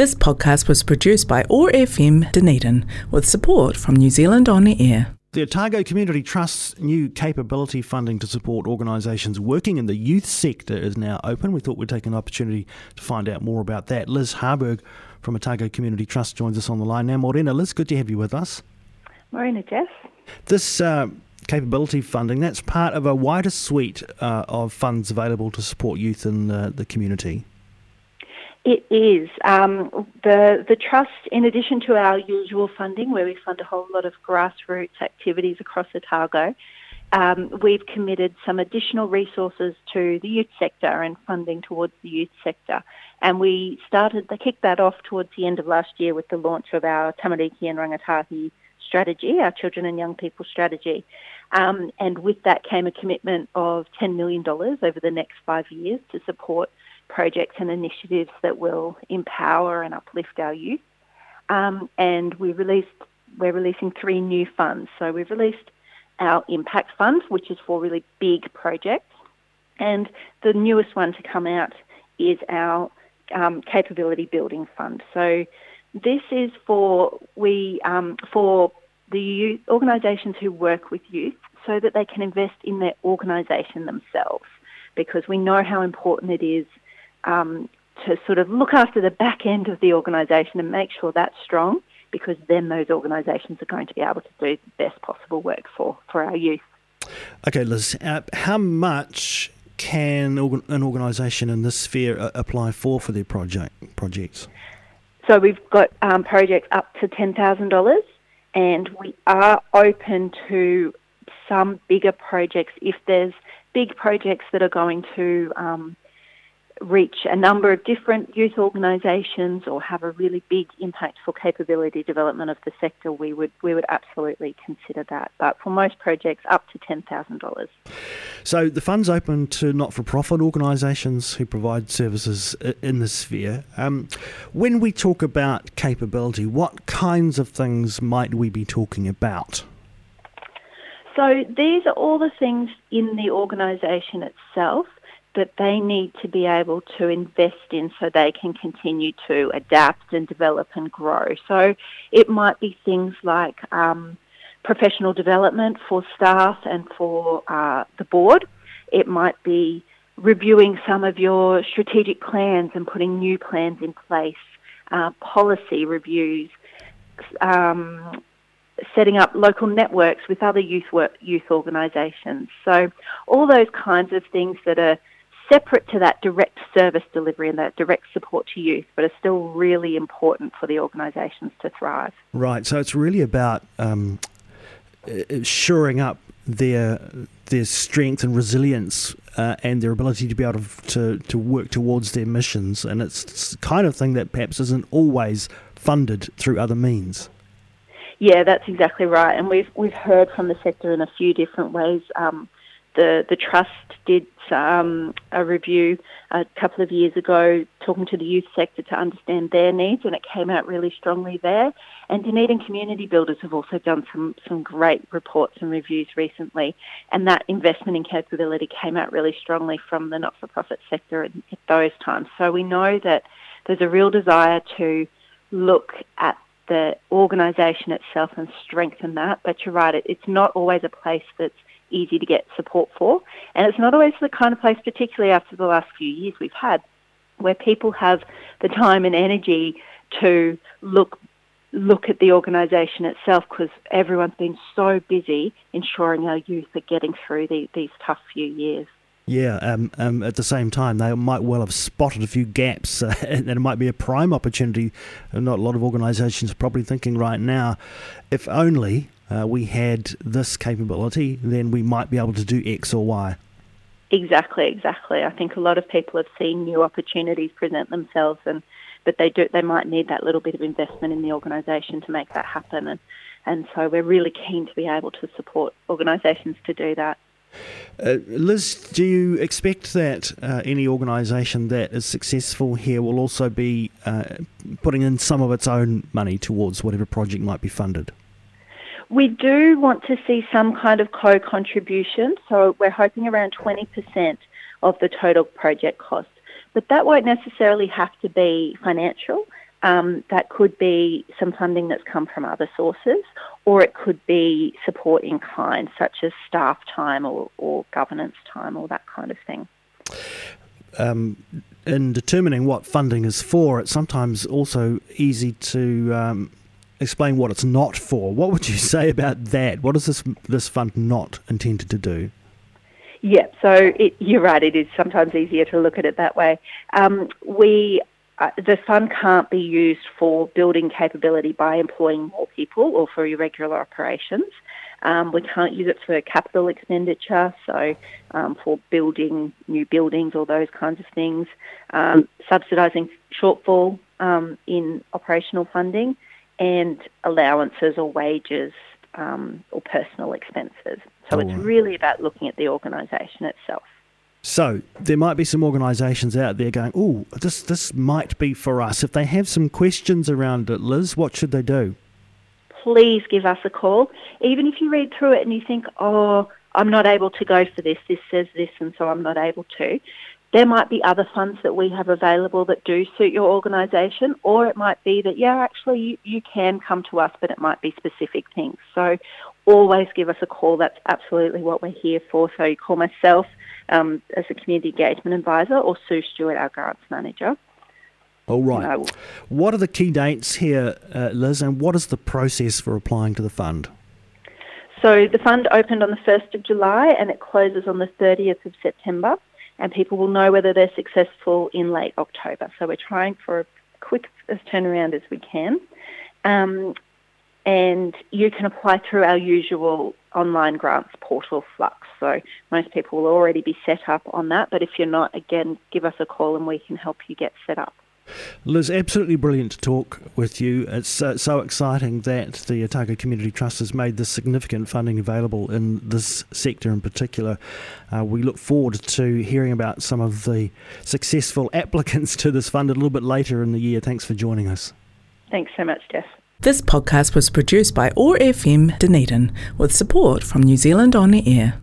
This podcast was produced by ORFM Dunedin with support from New Zealand On Air. The Otago Community Trust's new capability funding to support organisations working in the youth sector is now open. We thought we'd take an opportunity to find out more about that. Liz Harberg from Otago Community Trust joins us on the line now. Morena, Liz, good to have you with us. Morena, Jeff. This capability funding, that's part of a wider suite of funds available to support youth in the community. It is. The Trust, in addition to our usual funding, where we fund a whole lot of grassroots activities across Otago, we've committed some additional resources to the youth sector and funding towards the youth sector. And we kicked that off towards the end of last year with the launch of our Tamariki and Rangatahi strategy, our children and young people strategy. And with that came a commitment of $10 million over the next 5 years to support projects and initiatives that will empower and uplift our youth. And we're releasing three new funds. So we've released our Impact Fund, which is for really big projects. And the newest one to come out is our Capability Building Fund. So this is for the youth organisations who work with youth so that they can invest in their organisation themselves, because we know how important it is to sort of look after the back end of the organisation and make sure that's strong, because then those organisations are going to be able to do the best possible work for our youth. Okay, Liz, how much can an organisation in this sphere apply for their projects? So we've got projects up to $10,000, and we are open to some bigger projects if there's big projects that are going to reach a number of different youth organisations or have a really big impact for capability development of the sector. We would absolutely consider that. But for most projects, up to $10,000. So the fund's open to not-for-profit organisations who provide services in the sphere. When we talk about capability, what kinds of things might we be talking about? So these are all the things in the organisation itself that they need to be able to invest in so they can continue to adapt and develop and grow. So it might be things like professional development for staff and for the board. It might be reviewing some of your strategic plans and putting new plans in place, policy reviews, setting up local networks with other youth organisations. So all those kinds of things that are separate to that direct service delivery and that direct support to youth, but are still really important for the organisations to thrive. Right, so it's really about shoring up their strength and resilience and their ability to be able to work towards their missions, and it's the kind of thing that perhaps isn't always funded through other means. Yeah, that's exactly right, and we've heard from the sector in a few different ways. The Trust did a review a couple of years ago talking to the youth sector to understand their needs, and it came out really strongly there. And Dunedin Community Builders have also done some great reports and reviews recently, and that investment in capability came out really strongly from the not-for-profit sector at those times. So we know that there's a real desire to look at the organisation itself and strengthen that, but you're right, it's not always a place that's easy to get support for, and it's not always the kind of place, particularly after the last few years we've had, where people have the time and energy to look at the organisation itself, because everyone's been so busy ensuring our youth are getting through these tough few years. Yeah, at the same time, they might well have spotted a few gaps, and it might be a prime opportunity. Not a lot of organisations are probably thinking right now, if only we had this capability, then we might be able to do X or Y. Exactly. I think a lot of people have seen new opportunities present themselves, but they might need that little bit of investment in the organisation to make that happen. And so we're really keen to be able to support organisations to do that. Liz, do you expect that any organisation that is successful here will also be putting in some of its own money towards whatever project might be funded? We do want to see some kind of co-contribution, so we're hoping around 20% of the total project cost. But that won't necessarily have to be financial. That could be some funding that's come from other sources, or it could be support in kind, such as staff time or governance time or that kind of thing. In determining what funding is for, it's sometimes also easy to explain what it's not for. What would you say about that? What is this fund not intended to do? Yeah, so you're right, it is sometimes easier to look at it that way. The fund can't be used for building capability by employing more people or for irregular operations. We can't use it for capital expenditure, so for building new buildings or those kinds of things, subsidising shortfall in operational funding, and allowances or wages or personal expenses. So it's really about looking at the organisation itself. So there might be some organisations out there going, oh, this might be for us. If they have some questions around it, Liz, what should they do? Please give us a call. Even if you read through it and you think, oh, I'm not able to go for this, this says this and so I'm not able to, there might be other funds that we have available that do suit your organisation, or it might be that, yeah, actually you can come to us, but it might be specific things. So always give us a call. That's absolutely what we're here for. So you call myself, as a community engagement advisor, or Sue Stewart, our grants manager. All right. What are the key dates here, Liz, and what is the process for applying to the fund? So the fund opened on the 1st of July and it closes on the 30th of September, and people will know whether they're successful in late October. So we're trying for a quick turnaround as we can. And you can apply through our usual online grants portal, Flux. So most people will already be set up on that. But if you're not, again, give us a call and we can help you get set up. Liz, absolutely brilliant to talk with you. It's so exciting that the Otago Community Trust has made this significant funding available in this sector in particular. We look forward to hearing about some of the successful applicants to this fund a little bit later in the year. Thanks for joining us. Thanks so much, Jeff. This podcast was produced by ORFM Dunedin with support from New Zealand On Air.